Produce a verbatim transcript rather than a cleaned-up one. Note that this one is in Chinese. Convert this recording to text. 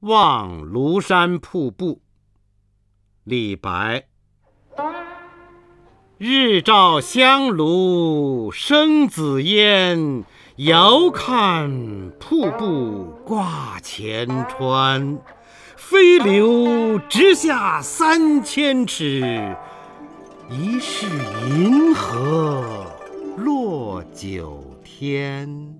望庐山瀑布，李白。日照香炉生紫烟，遥看瀑布挂前川。飞流直下三千尺，疑是银河落九天。